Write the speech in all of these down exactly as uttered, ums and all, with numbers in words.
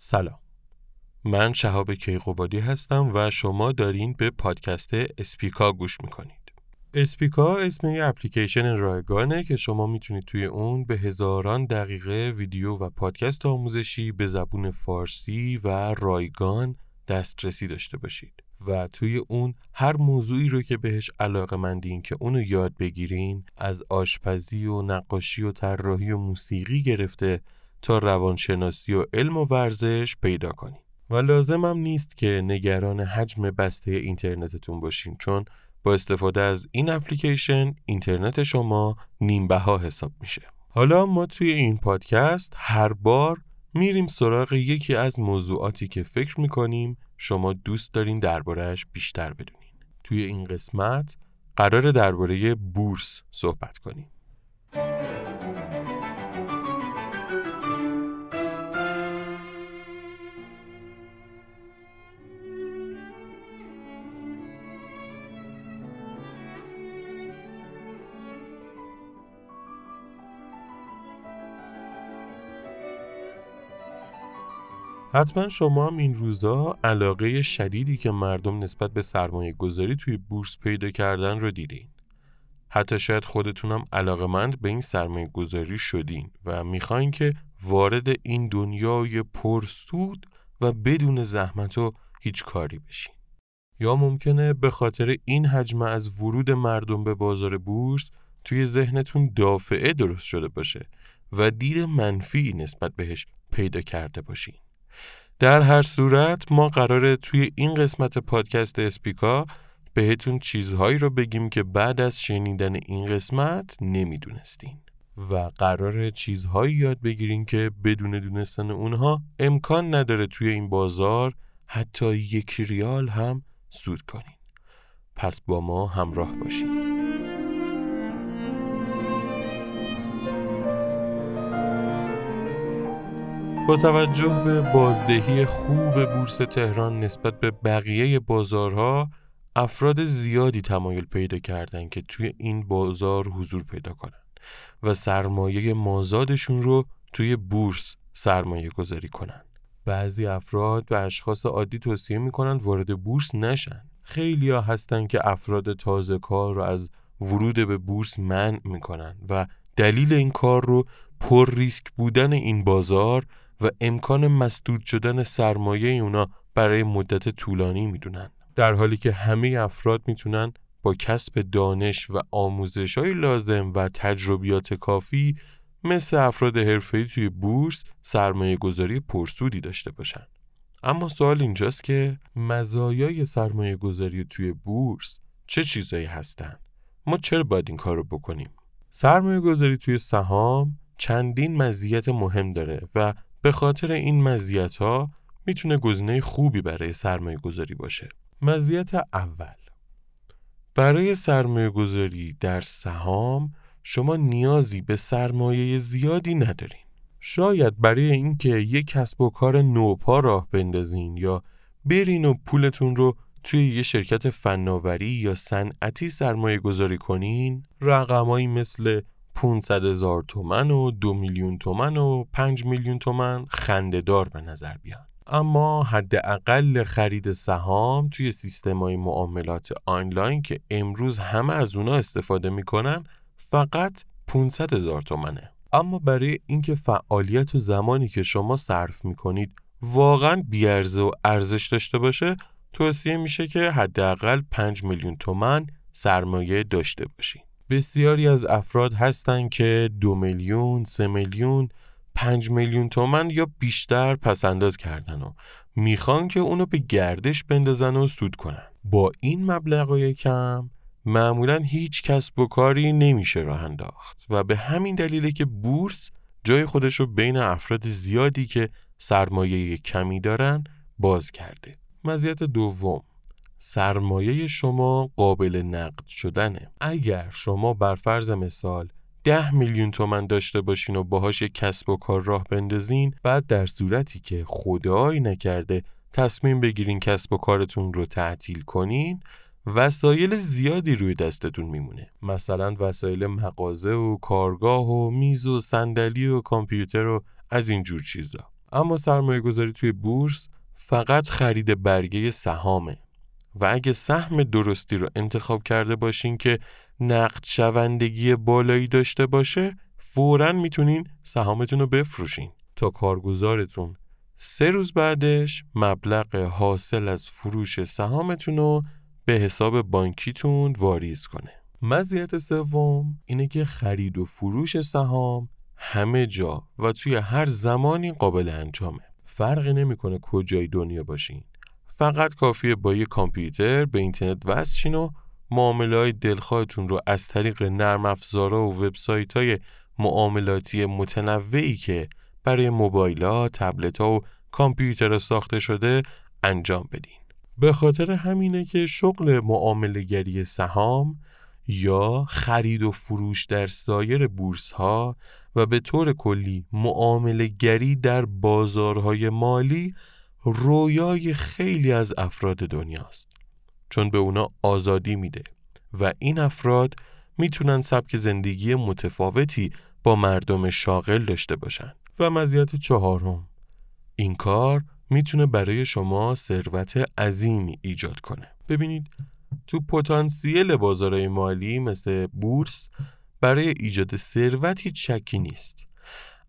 سلام، من شهاب کیقوبادی هستم و شما دارین به پادکست اسپیکا گوش میکنید. اسپیکا اسم یه اپلیکیشن رایگانه که شما میتونید توی اون به هزاران دقیقه ویدیو و پادکست آموزشی به زبون فارسی و رایگان دسترسی داشته باشید و توی اون هر موضوعی رو که بهش علاقه‌مندین که اونو یاد بگیرین، از آشپزی و نقاشی و طراحی و موسیقی گرفته تا روانشناسی و علم و ورزش پیدا کنید. و لازم هم نیست که نگران حجم بسته اینترنتتون باشین، چون با استفاده از این اپلیکیشن اینترنت شما نیمبها حساب میشه. حالا ما توی این پادکست هر بار میریم سراغ یکی از موضوعاتی که فکر میکنیم شما دوست دارین دربارهش بیشتر بدونین. توی این قسمت قراره درباره بورس صحبت کنیم. حتما شما هم این روزا علاقه شدیدی که مردم نسبت به سرمایه گذاری توی بورس پیدا کردن رو دیدین. حتی شاید خودتونم علاقه‌مند به این سرمایه گذاری شدین و میخواین که وارد این دنیای پرسود و بدون زحمت و هیچ کاری بشین. یا ممکنه به خاطر این حجم از ورود مردم به بازار بورس توی ذهنتون دافعه درست شده باشه و دید منفی نسبت بهش پیدا کرده باشین. در هر صورت ما قراره توی این قسمت پادکست اسپیکا بهتون چیزهایی رو بگیم که بعد از شنیدن این قسمت نمیدونستین و قراره چیزهایی یاد بگیرین که بدون دونستن اونها امکان نداره توی این بازار حتی یک ریال هم سود کنین. پس با ما همراه باشین. با توجه به بازدهی خوب بورس تهران نسبت به بقیه بازارها، افراد زیادی تمایل پیدا کردند که توی این بازار حضور پیدا کنند و سرمایه مازادشون رو توی بورس سرمایه گذاری کنند. بعضی افراد به اشخاص عادی توصیه میکنند وارد بورس نشن. خیلی‌ها هستن که افراد تازه کار رو از ورود به بورس منع میکنن و دلیل این کار رو پر ریسک بودن این بازار و امکان مسدود شدن سرمایه اونا برای مدت طولانی میدونن، در حالی که همه افراد میتونن با کسب دانش و آموزش‌های لازم و تجربیات کافی مثل افراد حرفه‌ای توی بورس سرمایه گذاری پرسودی داشته باشن. اما سوال اینجاست که مزایای سرمایه گذاری توی بورس چه چیزایی هستن؟ ما چرا باید این کار رو بکنیم؟ سرمایه گذاری توی سهام چندین مزیت مهم داره و به خاطر این مزیت‌ها میتونه گزینه خوبی برای سرمایه‌گذاری باشه. مزیت اول، برای سرمایه‌گذاری در سهام شما نیازی به سرمایه زیادی ندارین. شاید برای اینکه یک کسب و کار نوپا راه بندازین یا برین و پولتون رو توی یه شرکت فناوری یا صنعتی سرمایه‌گذاری کنین، رقمایی مثل پانصد هزار تومن و دو میلیون تومن و پنج میلیون تومن خنده‌دار به نظر بیان. اما حداقل خرید سهام توی سیستم‌های معاملات آنلاین که امروز همه از اونا استفاده میکنن فقط پانصد هزار تومنه. اما برای اینکه فعالیت و زمانی که شما صرف میکنید واقعاً بی‌ارزش و ارزش داشته باشه، توصیه میشه که حداقل پنج میلیون تومن سرمایه داشته باشید. بسیاری از افراد هستند که دو میلیون، سه میلیون، پنج میلیون تومن یا بیشتر پس‌انداز کردن و میخوان که اونو به گردش بندازن و سود کنن. با این مبلغای کم معمولاً هیچ کسب و کاری نمیشه راه انداخت و به همین دلیله که بورس جای خودشو بین افراد زیادی که سرمایه کمی دارن باز کرده. مزیت دوم، سرمایه شما قابل نقد شدنه. اگر شما بر فرض مثال ده میلیون تومان داشته باشین و باهاش یک کسب و کار راه بندازین، بعد در صورتی که خدای نکرده تصمیم بگیرین کسب و کارتون رو تعطیل کنین، وسایل زیادی روی دستتون میمونه. مثلا وسایل مغازه و کارگاه و میز و صندلی و کامپیوتر و از این جور چیزا. اما سرمایه گذاری توی بورس فقط خرید برگه سهامه و اگه سهم درستی رو انتخاب کرده باشین که نقد شوندگی بالایی داشته باشه، فوراً میتونین سهامتون رو بفروشین تا کارگزارتون سه روز بعدش مبلغ حاصل از فروش سهامتون رو به حساب بانکیتون واریز کنه. مزیت سوم اینه که خرید و فروش سهام همه جا و توی هر زمانی قابل انجامه. فرقی نمیکنه کجای دنیا باشین. فقط کافیه با یه کامپیوتر به اینترنت وصل شین و معامله‌های دلخواهتون رو از طریق نرم افزارها و وبسایت‌های معاملاتی متنوعی که برای موبایل‌ها، تبلت‌ها و کامپیوترها ساخته شده انجام بدین. به خاطر همینه که شغل معامله‌گری سهام یا خرید و فروش در سایر بورس‌ها و به طور کلی معامله‌گری در بازارهای مالی رویای خیلی از افراد دنیاست، چون به اونا آزادی میده و این افراد میتونن سبک زندگی متفاوتی با مردم شاغل داشته باشن. و مزیت چهارم، این کار میتونه برای شما ثروت عظیمی ایجاد کنه. ببینید، تو پتانسیل بازارهای مالی مثل بورس برای ایجاد ثروت هیچ شکی نیست،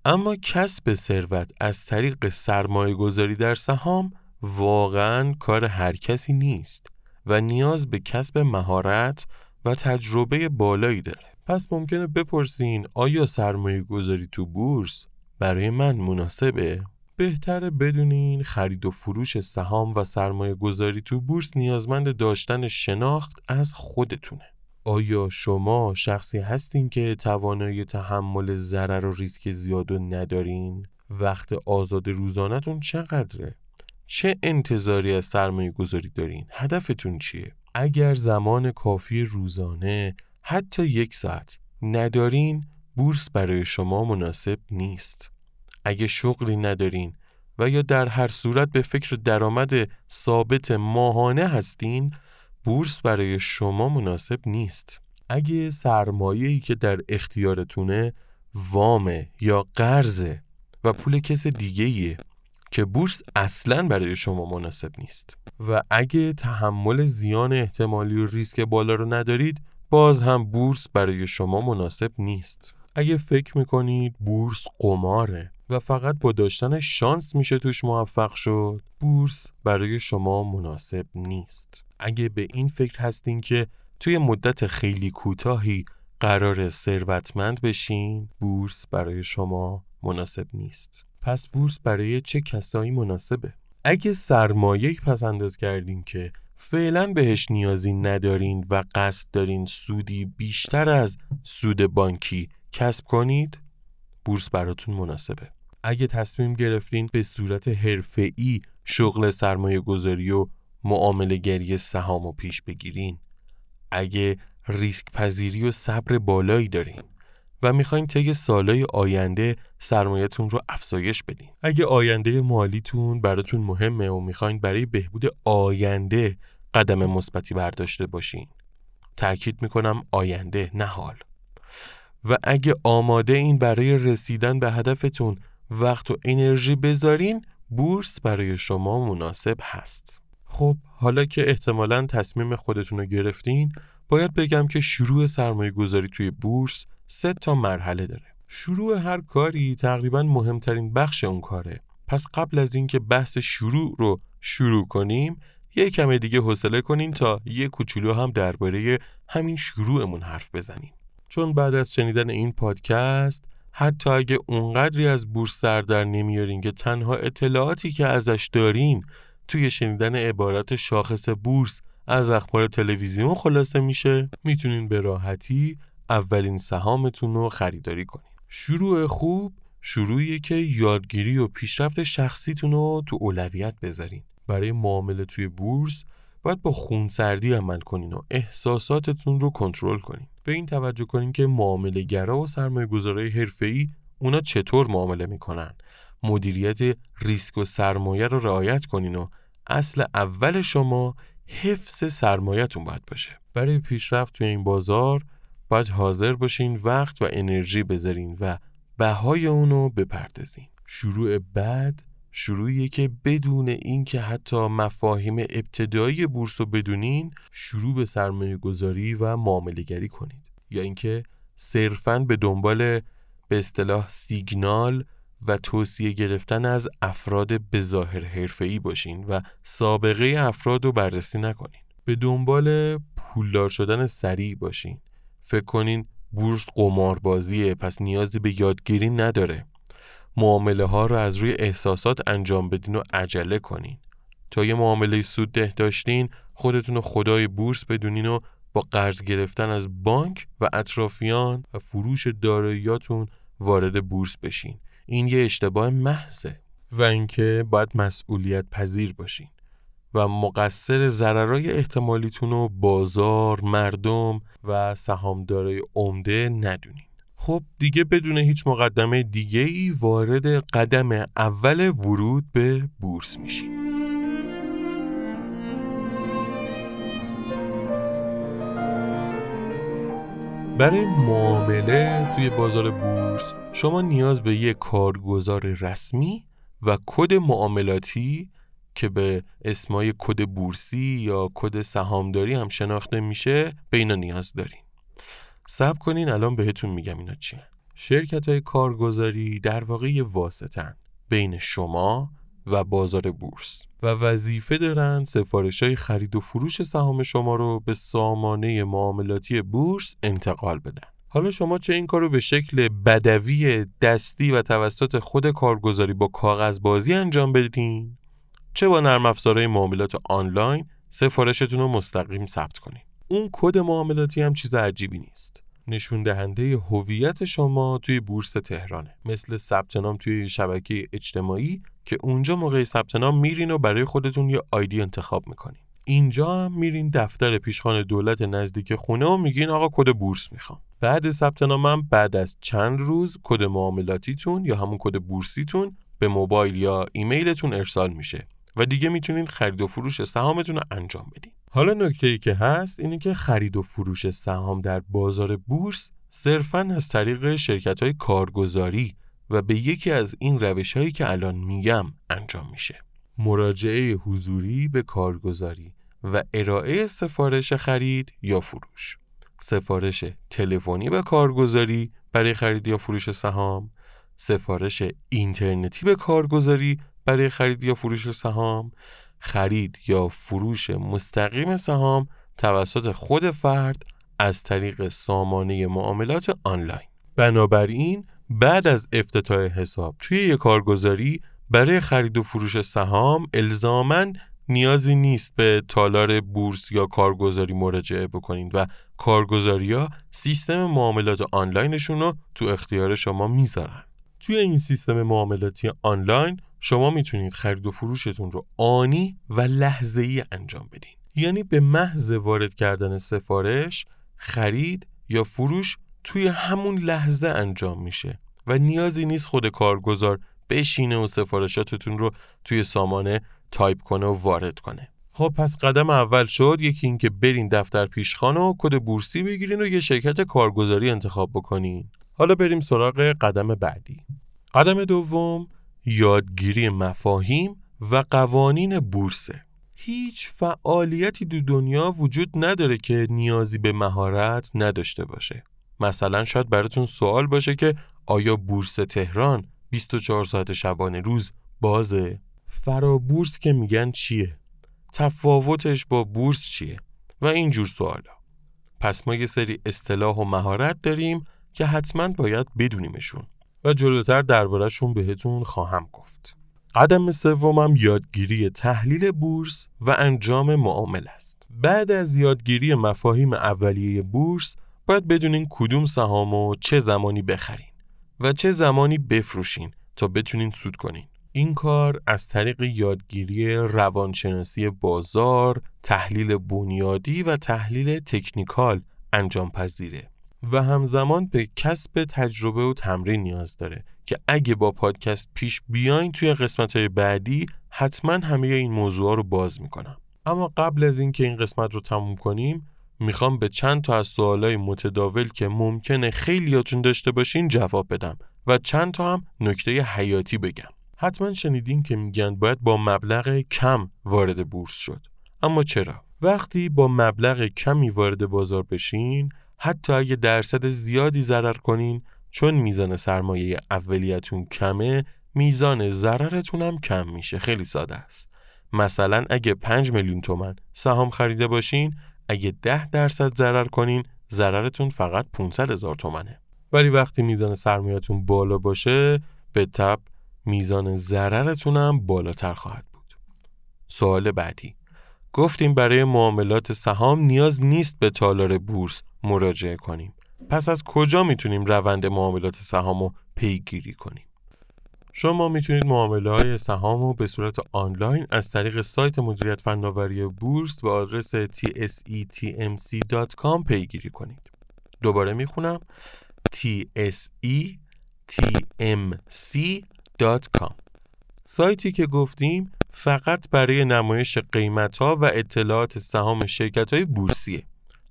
اما کسب ثروت از طریق سرمایه گذاری در سهام واقعاً کار هر کسی نیست و نیاز به کسب مهارت و تجربه بالایی داره. پس ممکنه بپرسین آیا سرمایه گذاری تو بورس برای من مناسبه؟ بهتره بدونین خرید و فروش سهام و سرمایه گذاری تو بورس نیازمند داشتن شناخت از خودتونه. آیا شما شخصی هستین که توانایی تحمل ضرر و ریسک زیاد رو ندارین؟ وقت آزاد روزانه‌تون چقدره؟ چه انتظاری از سرمایه گذاری دارین؟ هدفتون چیه؟ اگر زمان کافی روزانه حتی یک ساعت ندارین، بورس برای شما مناسب نیست. اگه شغلی ندارین و یا در هر صورت به فکر درآمد ثابت ماهانه هستین، بورس برای شما مناسب نیست. اگه سرمایه‌ای که در اختیارتونه وامه یا قرضه و پول کس دیگه‌ایه که بورس اصلاً برای شما مناسب نیست. و اگه تحمل زیان احتمالی و ریسک بالا رو ندارید، باز هم بورس برای شما مناسب نیست. اگه فکر میکنید بورس قماره و فقط با داشتن شانس میشه توش موفق شد، بورس برای شما مناسب نیست. اگه به این فکر هستین که توی مدت خیلی کوتاهی قرار ثروتمند بشین، بورس برای شما مناسب نیست. پس بورس برای چه کسایی مناسبه؟ اگه سرمایه‌ای پس انداز کردین که فعلا بهش نیازی ندارین و قصد دارین سودی بیشتر از سود بانکی کسب کنید، بورس براتون مناسبه. اگه تصمیم گرفتین به صورت حرفه‌ای شغل سرمایه گذاری و معامله گری سهام رو پیش بگیرین، اگه ریسک پذیری و صبر بالایی دارین و میخواین طی سالهای آینده سرمایه‌تون رو افزایش بدین، اگه آینده مالیتون براتون مهمه و میخواین برای بهبود آینده قدم مثبتی برداشته باشین، تأکید میکنم آینده نه حال، و اگه آماده این برای رسیدن به هدفتون وقت و انرژی بذارین، بورس برای شما مناسب هست. خب حالا که احتمالاً تصمیم خودتون رو گرفتین، باید بگم که شروع سرمایه گذاری توی بورس سه تا مرحله داره. شروع هر کاری تقریباً مهمترین بخش اون کاره. پس قبل از این که بحث شروع رو شروع کنیم، یه کمی دیگه حوصله کنین تا یه کوچولو هم درباره همین شروعمون حرف بزنیم. چون بعد از شنیدن این پادکست، حتی اگه اونقدری از بورس سر در نمیارین که تنها اطلاعاتی که ازش دارین توی شنیدن عبارت شاخص بورس از اخبار تلویزیون خلاصه میشه، میتونین به راحتی اولین سهامتون رو خریداری کنین. شروع خوب شروعیه که یادگیری و پیشرفت شخصیتون رو تو اولویت بذارین. برای معامله توی بورس باید با خونسردی عمل کنین و احساساتتون رو کنترل کنین. به این توجه کنین که معامله گرا و سرمایه گذارای حرفه‌ای اونا چطور معامله میکنن. مدیریت ریسک و سرمایه رو رعایت کنین و اصل اول شما حفظ سرمایه‌تون باید باشه. برای پیشرفت توی این بازار باید حاضر باشین وقت و انرژی بذارین و بهای اونو بپردازین. شروع بعد شروعیه که بدون اینکه حتی مفاهیم ابتدایی بورس رو بدونین شروع به سرمایه گذاری و معامله گری کنید، یا اینکه صرفاً به دنبال به اصطلاح سیگنال و توصیه گرفتن از افراد به ظاهر حرفه‌ای باشین و سابقه افراد رو بررسی نکنین. به دنبال پولدار شدن سریع باشین. فکر کنین بورس قماربازیه پس نیازی به یادگیری نداره. معامله ها رو از روی احساسات انجام بدین و عجله کنین. تا یه معامله سود ده داشتین خودتون رو خدای بورس بدونین و با قرض گرفتن از بانک و اطرافیان و فروش داراییاتون وارد بورس بشین. این یه اشتباه محضه. و اینکه باید مسئولیت پذیر باشین و مقصر ضررهای احتمالیتون رو بازار، مردم و سهامدارای عمده ندونین. خب دیگه بدون هیچ مقدمه دیگه ای وارد قدم اول ورود به بورس میشین. برای معامله توی بازار بورس شما نیاز به یک کارگزار رسمی و کد معاملاتی که به اسمای کد بورسی یا کد سهامداری هم شناخته میشه به اینا نیاز دارین. صبر کنین الان بهتون میگم اینا چیه. شرکت‌های کارگزاری در واقع یه واسطه‌ن بین شما و بازار بورس و وظیفه دارن سفارش‌های خرید و فروش سهام شما رو به سامانه معاملاتی بورس انتقال بدن. حالا شما چه این کار رو به شکل بدوی دستی و توسط خود کارگزاری با کاغذبازی انجام بدین، چه با نرم افزارهای معاملات آنلاین سفارشتون رو مستقیم ثبت کنین. اون کد معاملاتی هم چیز عجیبی نیست. نشون دهنده هویت شما توی بورس تهرانه. مثل ثبت نام توی شبکه اجتماعی که اونجا موقع ثبت نام میرین و برای خودتون یه آیدی انتخاب میکنین. اینجا هم میرین دفتر پیشخوان دولت نزدیک خونه و میگین آقا کد بورس میخوام. بعد ثبت نامم بعد از چند روز کد معاملاتیتون یا همون کد بورسیتون به موبایل یا ایمیلتون ارسال میشه و دیگه میتونین خرید و فروش سهامتون رو انجام بدین. حالا نکته‌ای که هست اینه که خرید و فروش سهام در بازار بورس صرفاً از طریق شرکت‌های کارگزاری و به یکی از این روش‌هایی که الان میگم انجام میشه. مراجعه حضوری به کارگزاری و ارائه سفارش خرید یا فروش. سفارش تلفنی به کارگزاری برای خرید یا فروش سهام، سفارش اینترنتی به کارگزاری برای خرید یا فروش سهام، خرید یا فروش مستقیم سهام توسط خود فرد از طریق سامانه معاملات آنلاین. بنابراین بعد از افتتاح حساب توی یک کارگزاری برای خرید و فروش سهام الزاماً نیازی نیست به تالار بورس یا کارگزاری مراجعه بکنید و کارگزاری‌ها سیستم معاملات آنلاینشون رو تو اختیار شما میذارن. توی این سیستم معاملاتی آنلاین شما میتونید خرید و فروشتون رو آنی و لحظه‌ای انجام بدین. یعنی به محض وارد کردن سفارش، خرید یا فروش توی همون لحظه انجام میشه و نیازی نیست خود کارگزار بشینه و سفارشاتتون رو توی سامانه تایپ کنه و وارد کنه. خب پس قدم اول شد یکی این که برین دفتر پیشخوان و کد بورسی بگیرین و یه شرکت کارگزاری انتخاب بکنین. حالا بریم سراغ قدم بعدی. قدم دوم یادگیری مفاهیم و قوانین بورسه. هیچ فعالیتی در دنیا وجود نداره که نیازی به مهارت نداشته باشه. مثلا شاید براتون سوال باشه که آیا بورس تهران بیست و چهار ساعت شبانه روز بازه؟ فرابورس که میگن چیه؟ تفاوتش با بورس چیه؟ و اینجور سوالا. پس ما یه سری اصطلاح و مهارت داریم که حتما باید بدونیمشون و جلوتر درباره‌شون بهتون خواهم گفت. قدم سومم یادگیری تحلیل بورس و انجام معامله است. بعد از یادگیری مفاهیم اولیه بورس باید بدونین کدوم سهامو چه زمانی بخرین و چه زمانی بفروشین تا بتونین سود کنین. این کار از طریق یادگیری روانشناسی بازار، تحلیل بنیادی و تحلیل تکنیکال انجام پذیره و همزمان به کسب تجربه و تمرین نیاز داره که اگه با پادکست پیش بیاین توی قسمت‌های بعدی حتما همه این موضوعا رو باز میکنم. اما قبل از این که این قسمت رو تموم کنیم میخوام به چند تا از سوالای متداول که ممکنه خیلیاتون داشته باشین جواب بدم و چند تا هم نکته حیاتی بگم. حتما شنیدین که میگن باید با مبلغ کم وارد بورس شد. اما چرا؟ وقتی با مبلغ کمی وارد بازار بشین، حتی اگه درصد زیادی ضرر کنین، چون میزان سرمایه اولیتون کمه، میزان ضررتون هم کم میشه. خیلی ساده است. مثلا اگه پنج میلیون تومان سهام خریده باشین، اگه ده درصد ضرر کنین، ضررتون فقط پانصد هزار تومانه. ولی وقتی میزان سرمایه‌تون بالا باشه، به تبع میزان ضررتون هم بالاتر خواهد بود. سوال بعدی. گفتیم برای معاملات سهام نیاز نیست به تالار بورس مراجعه کنیم. پس از کجا میتونیم روند معاملات سهام رو پیگیری کنیم؟ شما میتونید معامله های سهام رو به صورت آنلاین از طریق سایت مدیریت فناوری بورس به آدرس تی اس ای تی ام سی دات کام پیگیری کنید. دوباره میخونم تی اس ای تی ام سی دات کام. سایتی که گفتیم فقط برای نمایش قیمت‌ها و اطلاعات سهام شرکت‌های بورسیه.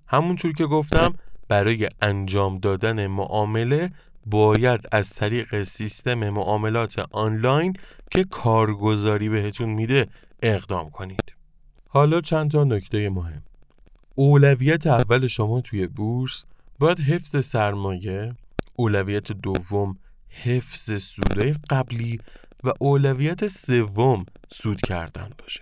همونطور که گفتم برای انجام دادن معامله باید از طریق سیستم معاملات آنلاین که کارگزاری بهتون میده اقدام کنید. حالا چند تا نکته مهم. اولویت اول شما توی بورس باید حفظ سرمایه، اولویت دوم حفظ سودهای قبلی و اولویت سوم سود کردن باشه.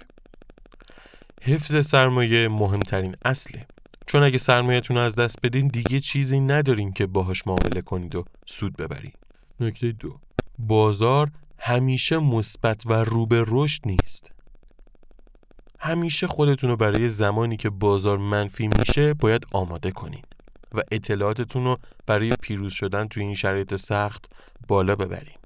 حفظ سرمایه مهمترین اصله، چون اگه سرمایه‌تون رو از دست بدین دیگه چیزی ندارین که باهاش معامله کنید و سود ببرین. نکته دو، بازار همیشه مثبت و رو به رشد نیست. همیشه خودتون رو برای زمانی که بازار منفی میشه باید آماده کنین و اطلاعاتتون رو برای پیروز شدن توی این شرایط سخت بالا ببرین.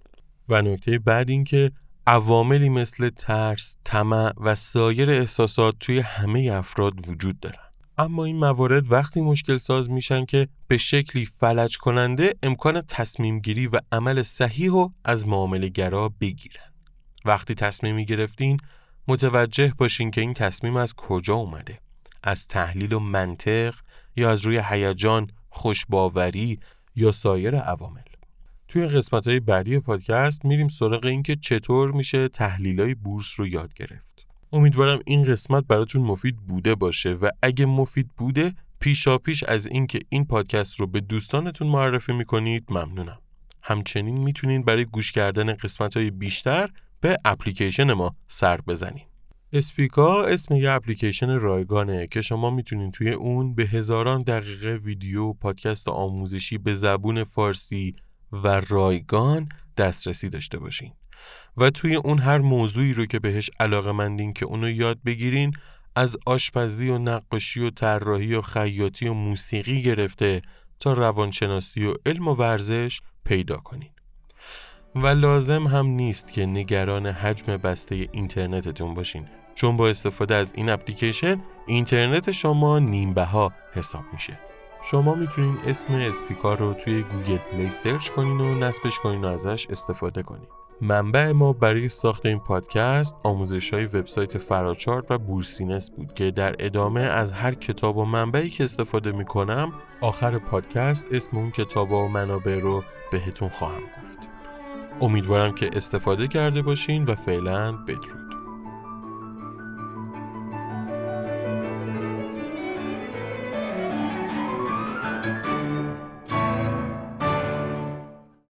و نکته بعد این که عواملی مثل ترس، طمع و سایر احساسات توی همه افراد وجود دارن. اما این موارد وقتی مشکل ساز میشن که به شکلی فلج کننده امکان تصمیم گیری و عمل صحیح رو از معامله گرا بگیرن. وقتی تصمیمی گرفتین متوجه باشین که این تصمیم از کجا اومده، از تحلیل و منطق یا از روی هیجان، خوشباوری یا سایر عوامل. توی قسمت‌های بعدی پادکست میریم سراغ این که چطور میشه تحلیل‌های بورس رو یاد گرفت. امیدوارم این قسمت براتون مفید بوده باشه و اگه مفید بوده پیشاپیش از این که این پادکست رو به دوستانتون معرفی میکنید ممنونم. همچنین میتونید برای گوش کردن قسمت‌های بیشتر به اپلیکیشن ما سر بزنید. اسپیکا اسم یه اپلیکیشن رایگانه که شما میتونید توی اون به هزاران دقیقه ویدیو، پادکست آموزشی به زبون فارسی و رایگان دسترسی داشته باشین و توی اون هر موضوعی رو که بهش علاقه‌مندین که اونو یاد بگیرین، از آشپزی و نقاشی و طراحی و خیاطی و موسیقی گرفته تا روانشناسی و علم و ورزش پیدا کنین. و لازم هم نیست که نگران حجم بسته اینترنتتون باشین، چون با استفاده از این اپلیکیشن اینترنت شما نیمبها حساب میشه. شما میتونین اسم اسپیکا رو توی گوگل پلی سرچ کنین و نصبش کنین و ازش استفاده کنین. منبع ما برای ساخت این پادکست آموزش‌های وبسایت فراچارت و بورسینس بود که در ادامه از هر کتاب و منبعی که استفاده میکنم آخر پادکست اسم اون کتاب و منابع رو بهتون خواهم گفت. امیدوارم که استفاده کرده باشین و فعلا بدرود.